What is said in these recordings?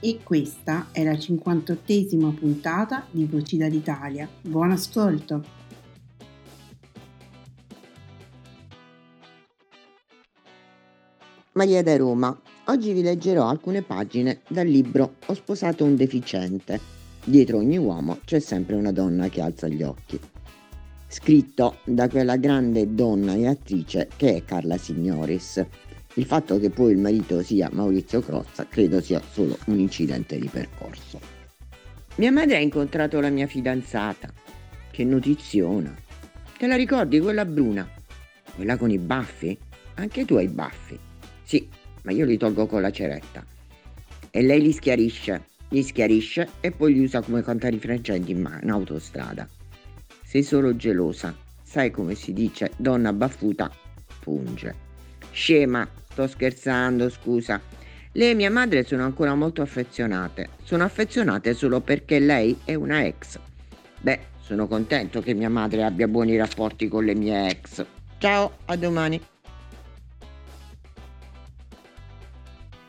E questa è la 58ª puntata di Vocità d'Italia. Buon ascolto! Maria da Roma. Oggi vi leggerò alcune pagine dal libro Ho sposato un deficiente. Dietro ogni uomo c'è sempre una donna che alza gli occhi. Scritto da quella grande donna e attrice che è Carla Signoris. Il fatto che poi il marito sia Maurizio Crozza credo sia solo un incidente di percorso. Mia madre ha incontrato la mia fidanzata. Che notiziona! Te la ricordi quella bruna? Quella con i baffi? Anche tu hai i baffi. Sì, ma io li tolgo con la ceretta. E lei li schiarisce e poi li usa come cantarifrangenti in autostrada. Sei solo gelosa. Sai come si dice, donna baffuta punge. Scema! Sto scherzando, scusa. Lei e mia madre sono ancora molto affezionate. Sono affezionate solo perché lei è una ex. Beh, sono contento che mia madre abbia buoni rapporti con le mie ex. Ciao, a domani.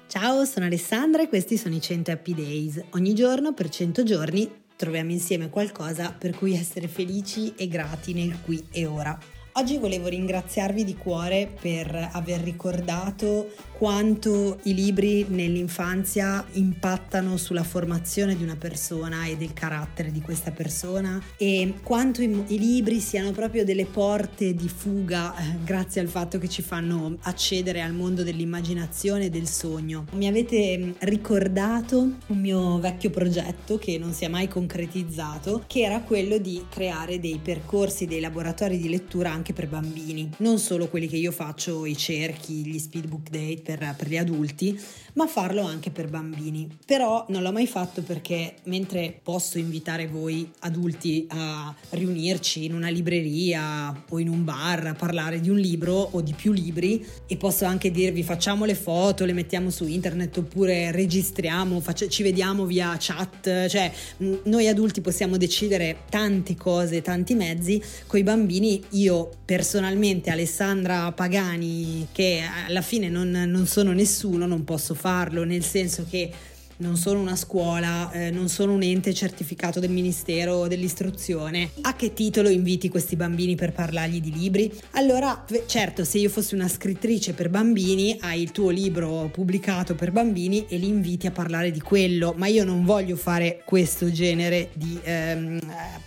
Ciao, sono Alessandra e questi sono i 100 Happy Days. Ogni giorno, per 100 giorni, troviamo insieme qualcosa per cui essere felici e grati nel qui e ora. Oggi volevo ringraziarvi di cuore per aver ricordato quanto i libri nell'infanzia impattano sulla formazione di una persona e del carattere di questa persona e quanto i libri siano proprio delle porte di fuga grazie al fatto che ci fanno accedere al mondo dell'immaginazione e del sogno. Mi avete ricordato un mio vecchio progetto che non si è mai concretizzato, che era quello di creare dei percorsi, dei laboratori di lettura anche per bambini, non solo quelli che io faccio, i cerchi, gli speed book date per gli adulti, ma farlo anche per bambini. Però non l'ho mai fatto perché mentre posso invitare voi adulti a riunirci in una libreria o in un bar a parlare di un libro o di più libri e posso anche dirvi facciamo le foto, le mettiamo su internet oppure registriamo, ci vediamo via chat, cioè noi adulti possiamo decidere tante cose, tanti mezzi, coi bambini io personalmente Alessandra Pagani, che alla fine non sono nessuno, non posso farlo, nel senso che non sono una scuola, non sono un ente certificato del Ministero dell'Istruzione. A che titolo inviti questi bambini per parlargli di libri? Allora, certo, se io fossi una scrittrice per bambini, hai il tuo libro pubblicato per bambini e li inviti a parlare di quello, ma io non voglio fare questo genere di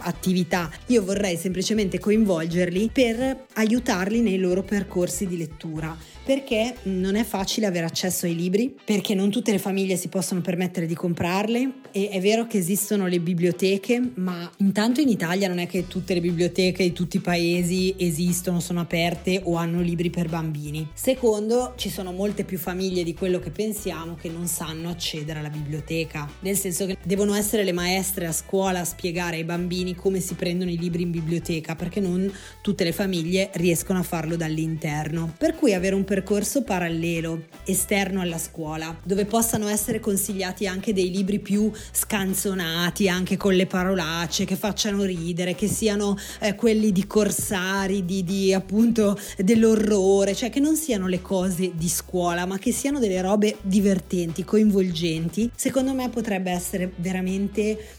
attività. Io vorrei semplicemente coinvolgerli per aiutarli nei loro percorsi di lettura, perché non è facile avere accesso ai libri, perché non tutte le famiglie si possono permettere di comprarle e è vero che esistono le biblioteche, ma intanto in Italia non è che tutte le biblioteche di tutti i paesi esistono, sono aperte o hanno libri per bambini. Secondo, ci sono molte più famiglie di quello che pensiamo che non sanno accedere alla biblioteca, nel senso che devono essere le maestre a scuola a spiegare ai bambini come si prendono i libri in biblioteca, perché non tutte le famiglie riescono a farlo dall'interno, per cui avere un percorso parallelo esterno alla scuola dove possano essere consigliati studiati anche dei libri più scanzonati, anche con le parolacce, che facciano ridere, che siano quelli di Corsari, di appunto dell'orrore, cioè che non siano le cose di scuola, ma che siano delle robe divertenti, coinvolgenti. Secondo me potrebbe essere veramente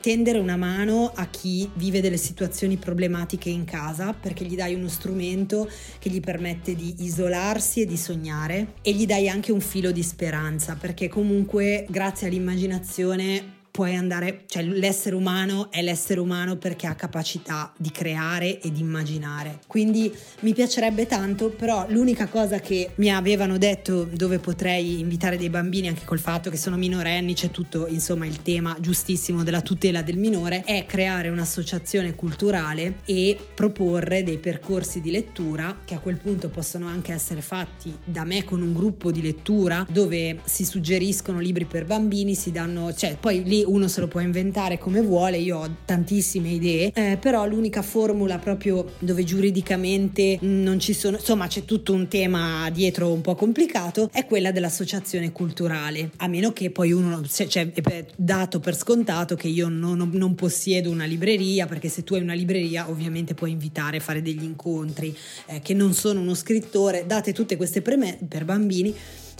tendere una mano a chi vive delle situazioni problematiche in casa, perché gli dai uno strumento che gli permette di isolarsi e di sognare, e gli dai anche un filo di speranza, perché comunque grazie all'immaginazione puoi andare, cioè l'essere umano è l'essere umano perché ha capacità di creare e di immaginare. Quindi mi piacerebbe tanto, però l'unica cosa che mi avevano detto dove potrei invitare dei bambini, anche col fatto che sono minorenni, c'è tutto insomma il tema giustissimo della tutela del minore, è creare un'associazione culturale e proporre dei percorsi di lettura che a quel punto possono anche essere fatti da me con un gruppo di lettura dove si suggeriscono libri per bambini, si danno, cioè poi lì uno se lo può inventare come vuole, io ho tantissime idee, però l'unica formula proprio dove giuridicamente non ci sono, insomma c'è tutto un tema dietro un po' complicato, è quella dell'associazione culturale, a meno che poi uno, cioè è dato per scontato che io non possiedo una libreria, perché se tu hai una libreria ovviamente puoi invitare, fare degli incontri, che non sono uno scrittore, date tutte queste premesse per bambini.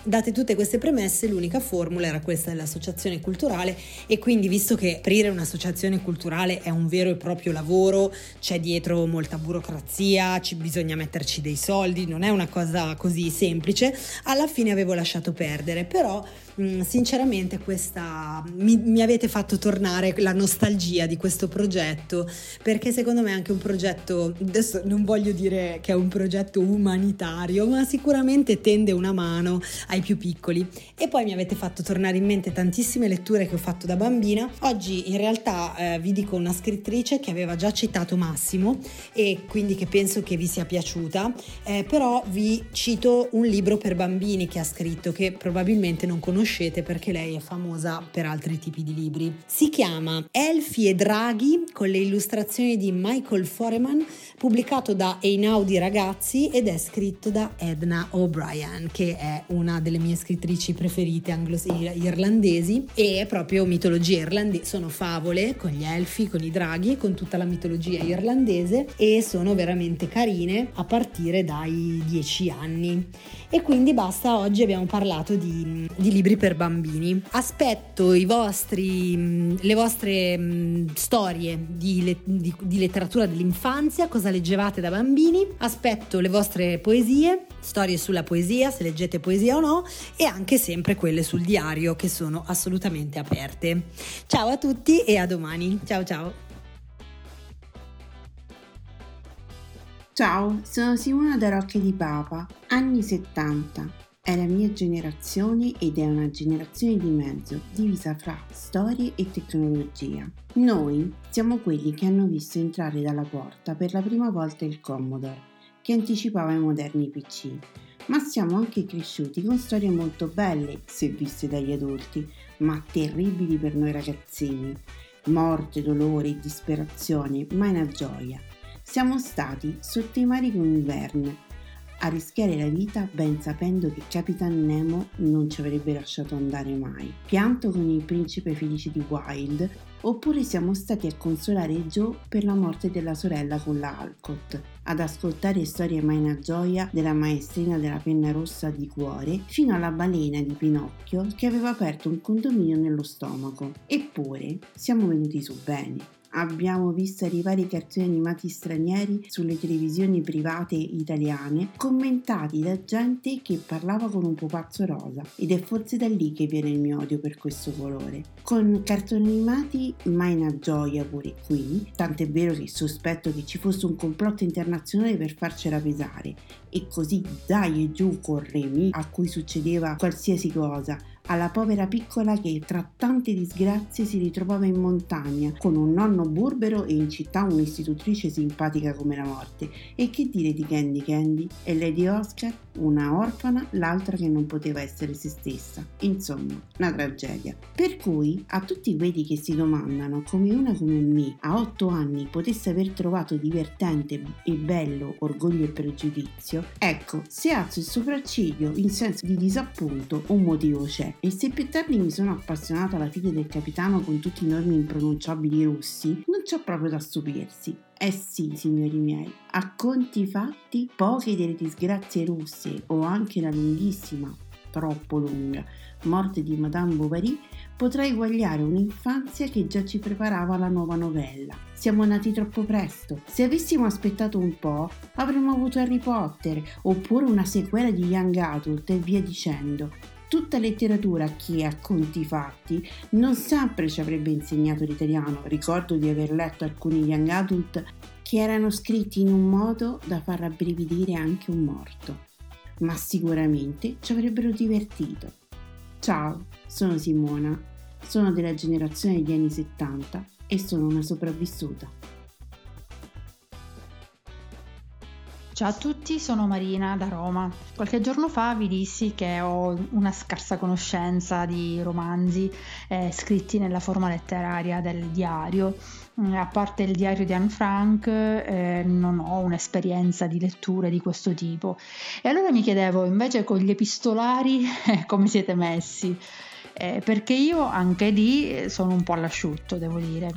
Date tutte queste premesse, l'unica formula era questa dell'associazione culturale, e quindi visto che aprire un'associazione culturale è un vero e proprio lavoro, c'è dietro molta burocrazia, bisogna metterci dei soldi, non è una cosa così semplice, alla fine avevo lasciato perdere, però sinceramente questa mi avete fatto tornare la nostalgia di questo progetto, perché secondo me è anche un progetto, adesso non voglio dire che è un progetto umanitario, ma sicuramente tende una mano ai più piccoli. E poi mi avete fatto tornare in mente tantissime letture che ho fatto da bambina. Oggi in realtà vi dico una scrittrice che aveva già citato Massimo e quindi che penso che vi sia piaciuta, però vi cito un libro per bambini che ha scritto, che probabilmente non conoscete perché lei è famosa per altri tipi di libri. Si chiama Elfi e Draghi, con le illustrazioni di Michael Foreman, pubblicato da Einaudi Ragazzi, ed è scritto da Edna O'Brien, che è una delle mie scrittrici preferite irlandesi, e è proprio mitologia irlandese, sono favole con gli elfi, con i draghi e con tutta la mitologia irlandese, e sono veramente carine a partire dai 10 anni. E quindi basta, oggi abbiamo parlato di libri per bambini. Aspetto le vostre storie di letteratura dell'infanzia, cosa leggevate da bambini, aspetto le vostre poesie, storie sulla poesia, se leggete poesia o no, e anche sempre quelle sul diario, che sono assolutamente aperte. Ciao a tutti e a domani. Ciao ciao. Ciao, sono Simona da Rocchi di Papa, anni 70. È la mia generazione ed è una generazione di mezzo, divisa fra storie e tecnologia. Noi siamo quelli che hanno visto entrare dalla porta per la prima volta il Commodore, che anticipava i moderni PC, ma siamo anche cresciuti con storie molto belle se viste dagli adulti, ma terribili per noi ragazzini. Morte, dolore, disperazione, mai una gioia. Siamo stati sotto i mari con Verne, a rischiare la vita ben sapendo che Capitan Nemo non ci avrebbe lasciato andare mai, pianto con il principe felice di Wilde, oppure siamo stati a consolare Joe per la morte della sorella con la Alcott, ad ascoltare storie mai una gioia della maestrina della penna rossa di cuore, fino alla balena di Pinocchio che aveva aperto un condominio nello stomaco. Eppure siamo venuti su bene. Abbiamo visto arrivare i cartoni animati stranieri sulle televisioni private italiane, commentati da gente che parlava con un pupazzo rosa, ed è forse da lì che viene il mio odio per questo colore. Con cartoni animati mai una gioia pure qui, tant'è vero che sospetto che ci fosse un complotto internazionale per farcela pesare, e così dai e giù con Remy, a cui succedeva qualsiasi cosa, alla povera piccola che tra tante disgrazie si ritrovava in montagna con un nonno burbero e in città un'istitutrice simpatica come la morte. E che dire di Candy Candy e Lady Oscar? una orfana, l'altra che non poteva essere se stessa, insomma una tragedia. Per cui a tutti quelli che si domandano come una come me a 8 anni potesse aver trovato divertente e bello Orgoglio e pregiudizio, ecco, se alzo il sopracciglio in senso di disappunto un motivo c'è. E se più tardi mi sono appassionata alla figlia del capitano con tutti i nomi impronunciabili russi, non c'è proprio da stupirsi. Eh sì, signori miei, a conti fatti, poche delle disgrazie russe o anche la lunghissima, troppo lunga, morte di Madame Bovary potrà eguagliare un'infanzia che già ci preparava la nuova novella. Siamo nati troppo presto. Se avessimo aspettato un po', avremmo avuto Harry Potter oppure una sequela di Young Adult e via dicendo. Tutta letteratura che, a conti fatti, non sempre ci avrebbe insegnato l'italiano. Ricordo di aver letto alcuni Young Adult che erano scritti in un modo da far rabbrividire anche un morto. Ma sicuramente ci avrebbero divertito. Ciao, sono Simona, sono della generazione degli anni 70 e sono una sopravvissuta. Ciao a tutti, sono Marina da Roma. Qualche giorno fa vi dissi che ho una scarsa conoscenza di romanzi scritti nella forma letteraria del diario. A parte il diario di Anne Frank, non ho un'esperienza di letture di questo tipo. E allora mi chiedevo invece con gli epistolari come siete messi, perché io anche lì sono un po' all'asciutto, devo dire.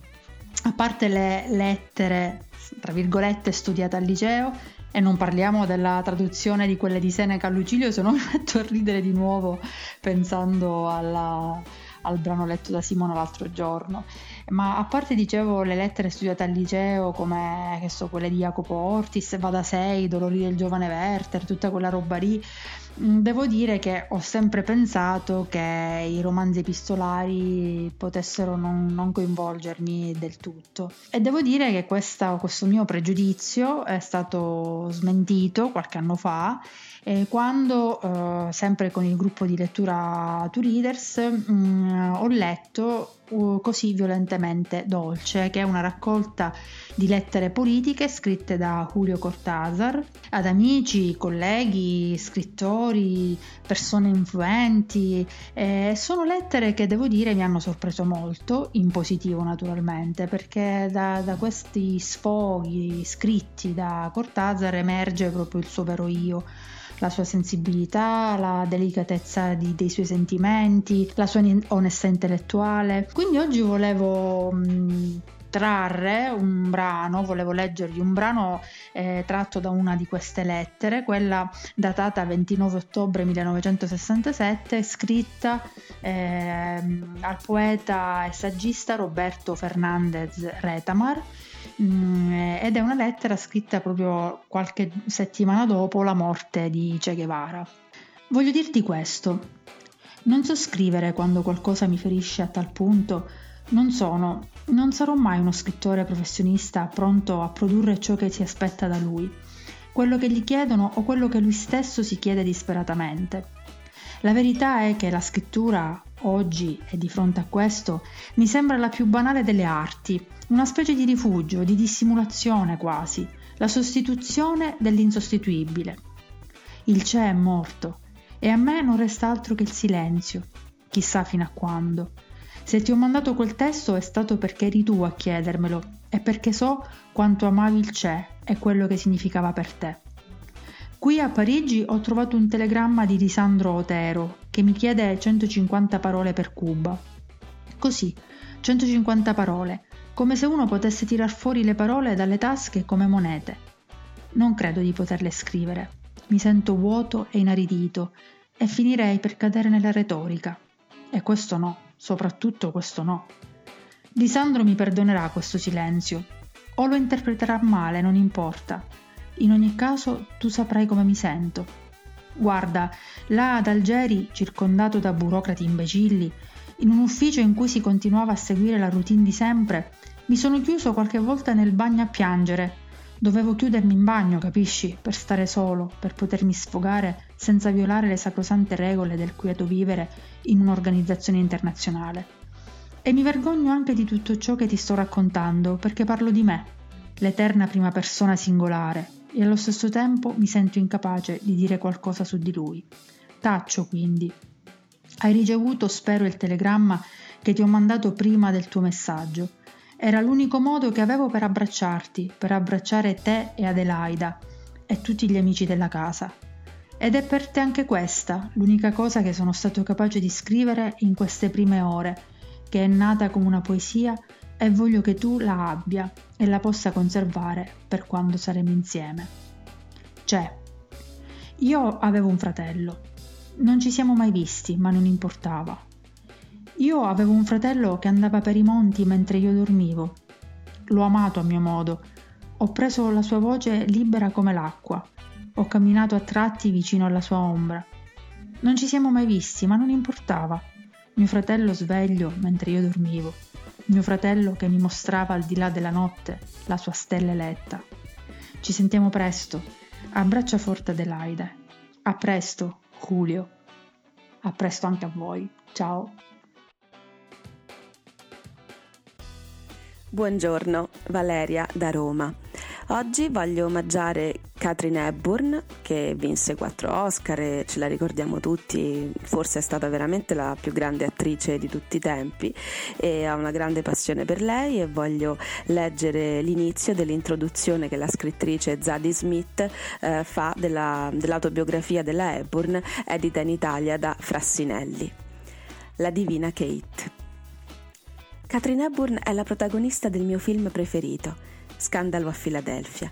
A parte le lettere, tra virgolette, studiate al liceo, e non parliamo della traduzione di quelle di Seneca a Lucilio, se no mi metto a ridere di nuovo pensando al brano letto da Simona l'altro giorno. Ma a parte, dicevo, le lettere studiate al liceo, come che so, quelle di Jacopo Ortis, Va da sé, I dolori del giovane Werther, tutta quella roba lì, devo dire che ho sempre pensato che i romanzi epistolari potessero non coinvolgermi del tutto, e devo dire che questo mio pregiudizio è stato smentito qualche anno fa, quando sempre con il gruppo di lettura To Readers ho letto Così violentemente dolce, che è una raccolta di lettere politiche scritte da Julio Cortázar ad amici, colleghi, scrittori, persone influenti. Sono lettere che devo dire mi hanno sorpreso molto, in positivo naturalmente, perché da questi sfoghi scritti da Cortázar emerge proprio il suo vero io, la sua sensibilità, la delicatezza dei suoi sentimenti, la sua onestà intellettuale. Quindi oggi volevo leggervi un brano tratto da una di queste lettere, quella datata 29 ottobre 1967, scritta al poeta e saggista Roberto Fernández Rétamar, ed è una lettera scritta proprio qualche settimana dopo la morte di Che Guevara. Voglio dirti questo: non so scrivere quando qualcosa mi ferisce a tal punto. Non sarò mai uno scrittore professionista pronto a produrre ciò che si aspetta da lui, quello che gli chiedono o quello che lui stesso si chiede disperatamente. La verità è che la scrittura, oggi e di fronte a questo, mi sembra la più banale delle arti, una specie di rifugio, di dissimulazione quasi, la sostituzione dell'insostituibile. Il c'è è morto, e a me non resta altro che il silenzio, chissà fino a quando. Se ti ho mandato quel testo è stato perché eri tu a chiedermelo e perché so quanto amavi il c'è e quello che significava per te. Qui a Parigi ho trovato un telegramma di Lisandro Otero che mi chiede 150 parole per Cuba. Così, 150 parole, come se uno potesse tirar fuori le parole dalle tasche come monete. Non credo di poterle scrivere. Mi sento vuoto e inaridito e finirei per cadere nella retorica. E questo no. Soprattutto questo no. Lisandro mi perdonerà questo silenzio, o lo interpreterà male, non importa. In ogni caso tu saprai come mi sento. Guarda, là ad Algeri, circondato da burocrati imbecilli, in un ufficio in cui si continuava a seguire la routine di sempre, mi sono chiuso qualche volta nel bagno a piangere. Dovevo chiudermi in bagno, capisci? Per stare solo, per potermi sfogare senza violare le sacrosante regole del quieto vivere in un'organizzazione internazionale. E mi vergogno anche di tutto ciò che ti sto raccontando, perché parlo di me, l'eterna prima persona singolare, e allo stesso tempo mi sento incapace di dire qualcosa su di lui. Taccio, quindi. Hai ricevuto, spero, il telegramma che ti ho mandato prima del tuo messaggio. Era l'unico modo che avevo per abbracciarti, per abbracciare te e Adelaida e tutti gli amici della casa. Ed è per te anche questa, l'unica cosa che sono stato capace di scrivere in queste prime ore, che è nata come una poesia e voglio che tu la abbia e la possa conservare per quando saremo insieme. C'è. Io avevo un fratello. Non ci siamo mai visti, ma non importava. Io avevo un fratello che andava per i monti mentre io dormivo. L'ho amato a mio modo. Ho preso la sua voce libera come l'acqua. Ho camminato a tratti vicino alla sua ombra. Non ci siamo mai visti, ma non importava. Mio fratello sveglio mentre io dormivo. Mio fratello che mi mostrava al di là della notte la sua stella eletta. Ci sentiamo presto. Abbraccia forte Adelaide. A presto, Julio. A presto anche a voi. Ciao. Buongiorno, Valeria da Roma. Oggi voglio omaggiare Katharine Hepburn, che vinse 4 Oscar e ce la ricordiamo tutti, forse è stata veramente la più grande attrice di tutti i tempi e ho una grande passione per lei e voglio leggere l'inizio dell'introduzione che la scrittrice Zadie Smith fa dell'autobiografia della Hepburn, edita in Italia da Frassinelli. La divina Kate. Katharine Hepburn è la protagonista del mio film preferito, Scandalo a Filadelfia.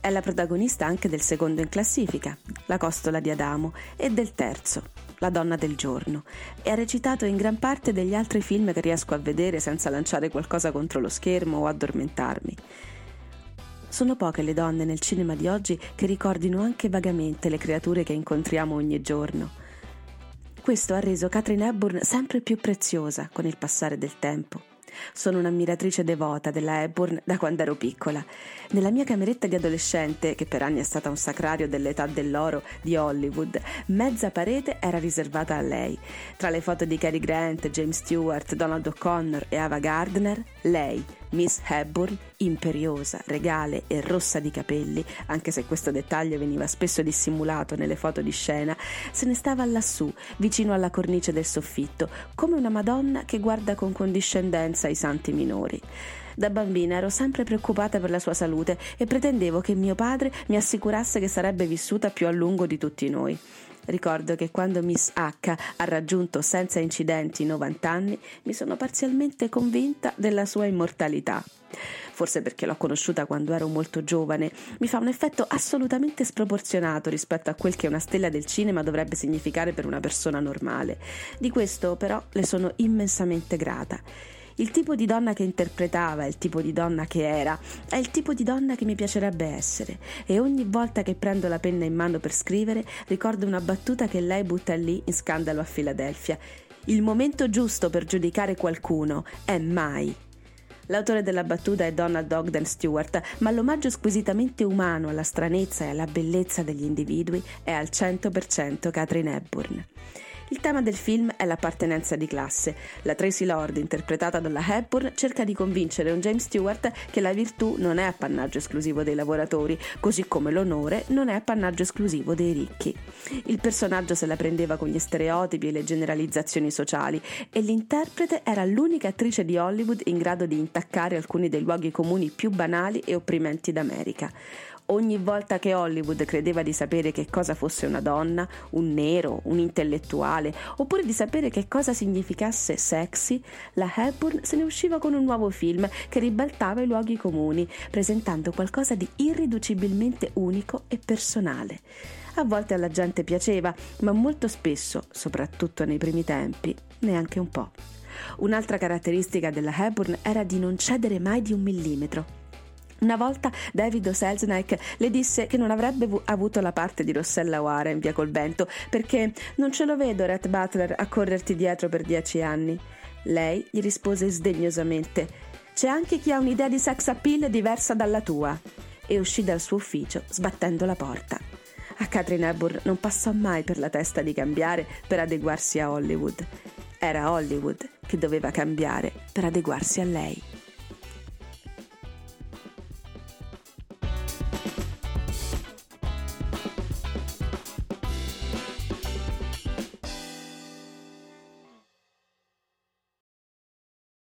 È la protagonista anche del secondo in classifica, La costola di Adamo, e del terzo, La donna del giorno, e ha recitato in gran parte degli altri film che riesco a vedere senza lanciare qualcosa contro lo schermo o addormentarmi. Sono poche le donne nel cinema di oggi che ricordino anche vagamente le creature che incontriamo ogni giorno. Questo ha reso Katharine Hepburn sempre più preziosa con il passare del tempo. Sono un'ammiratrice devota della Hepburn da quando ero piccola. Nella mia cameretta di adolescente, che per anni è stata un sacrario dell'età dell'oro di Hollywood, mezza parete era riservata a lei. Tra le foto di Cary Grant, James Stewart, Donald O'Connor e Ava Gardner, lei, Miss Hepburn, imperiosa, regale e rossa di capelli, anche se questo dettaglio veniva spesso dissimulato nelle foto di scena, se ne stava lassù, vicino alla cornice del soffitto, come una Madonna che guarda con condiscendenza i santi minori. Da bambina ero sempre preoccupata per la sua salute e pretendevo che mio padre mi assicurasse che sarebbe vissuta più a lungo di tutti noi. Ricordo che quando Miss H ha raggiunto senza incidenti i 90 anni, mi sono parzialmente convinta della sua immortalità. Forse perché l'ho conosciuta quando ero molto giovane, mi fa un effetto assolutamente sproporzionato rispetto a quel che una stella del cinema dovrebbe significare per una persona normale. Di questo però le sono immensamente grata. Il tipo di donna che interpretava, il tipo di donna che era, è il tipo di donna che mi piacerebbe essere e ogni volta che prendo la penna in mano per scrivere ricordo una battuta che lei butta lì in Scandalo a Filadelfia. Il momento giusto per giudicare qualcuno è mai. L'autore della battuta è Donald Ogden Stewart, ma l'omaggio squisitamente umano alla stranezza e alla bellezza degli individui è al 100% Katharine Hepburn. Il tema del film è l'appartenenza di classe. La Tracy Lord, interpretata dalla Hepburn, cerca di convincere un James Stewart che la virtù non è appannaggio esclusivo dei lavoratori, così come l'onore non è appannaggio esclusivo dei ricchi. Il personaggio se la prendeva con gli stereotipi e le generalizzazioni sociali e l'interprete era l'unica attrice di Hollywood in grado di intaccare alcuni dei luoghi comuni più banali e opprimenti d'America. Ogni volta che Hollywood credeva di sapere che cosa fosse una donna, un nero, un intellettuale, oppure di sapere che cosa significasse sexy, la Hepburn se ne usciva con un nuovo film che ribaltava i luoghi comuni, presentando qualcosa di irriducibilmente unico e personale. A volte alla gente piaceva, ma molto spesso, soprattutto nei primi tempi, neanche un po'. Un'altra caratteristica della Hepburn era di non cedere mai di un millimetro. Una volta David O. Selznick le disse che non avrebbe avuto la parte di Rossella O'Hara in Via Colbento perché «Non ce lo vedo Rhett Butler a correrti dietro per 10 anni». Lei gli rispose sdegnosamente «C'è anche chi ha un'idea di sex appeal diversa dalla tua» e uscì dal suo ufficio sbattendo la porta. A Katharine Hepburn non passò mai per la testa di cambiare per adeguarsi a Hollywood. Era Hollywood che doveva cambiare per adeguarsi a lei.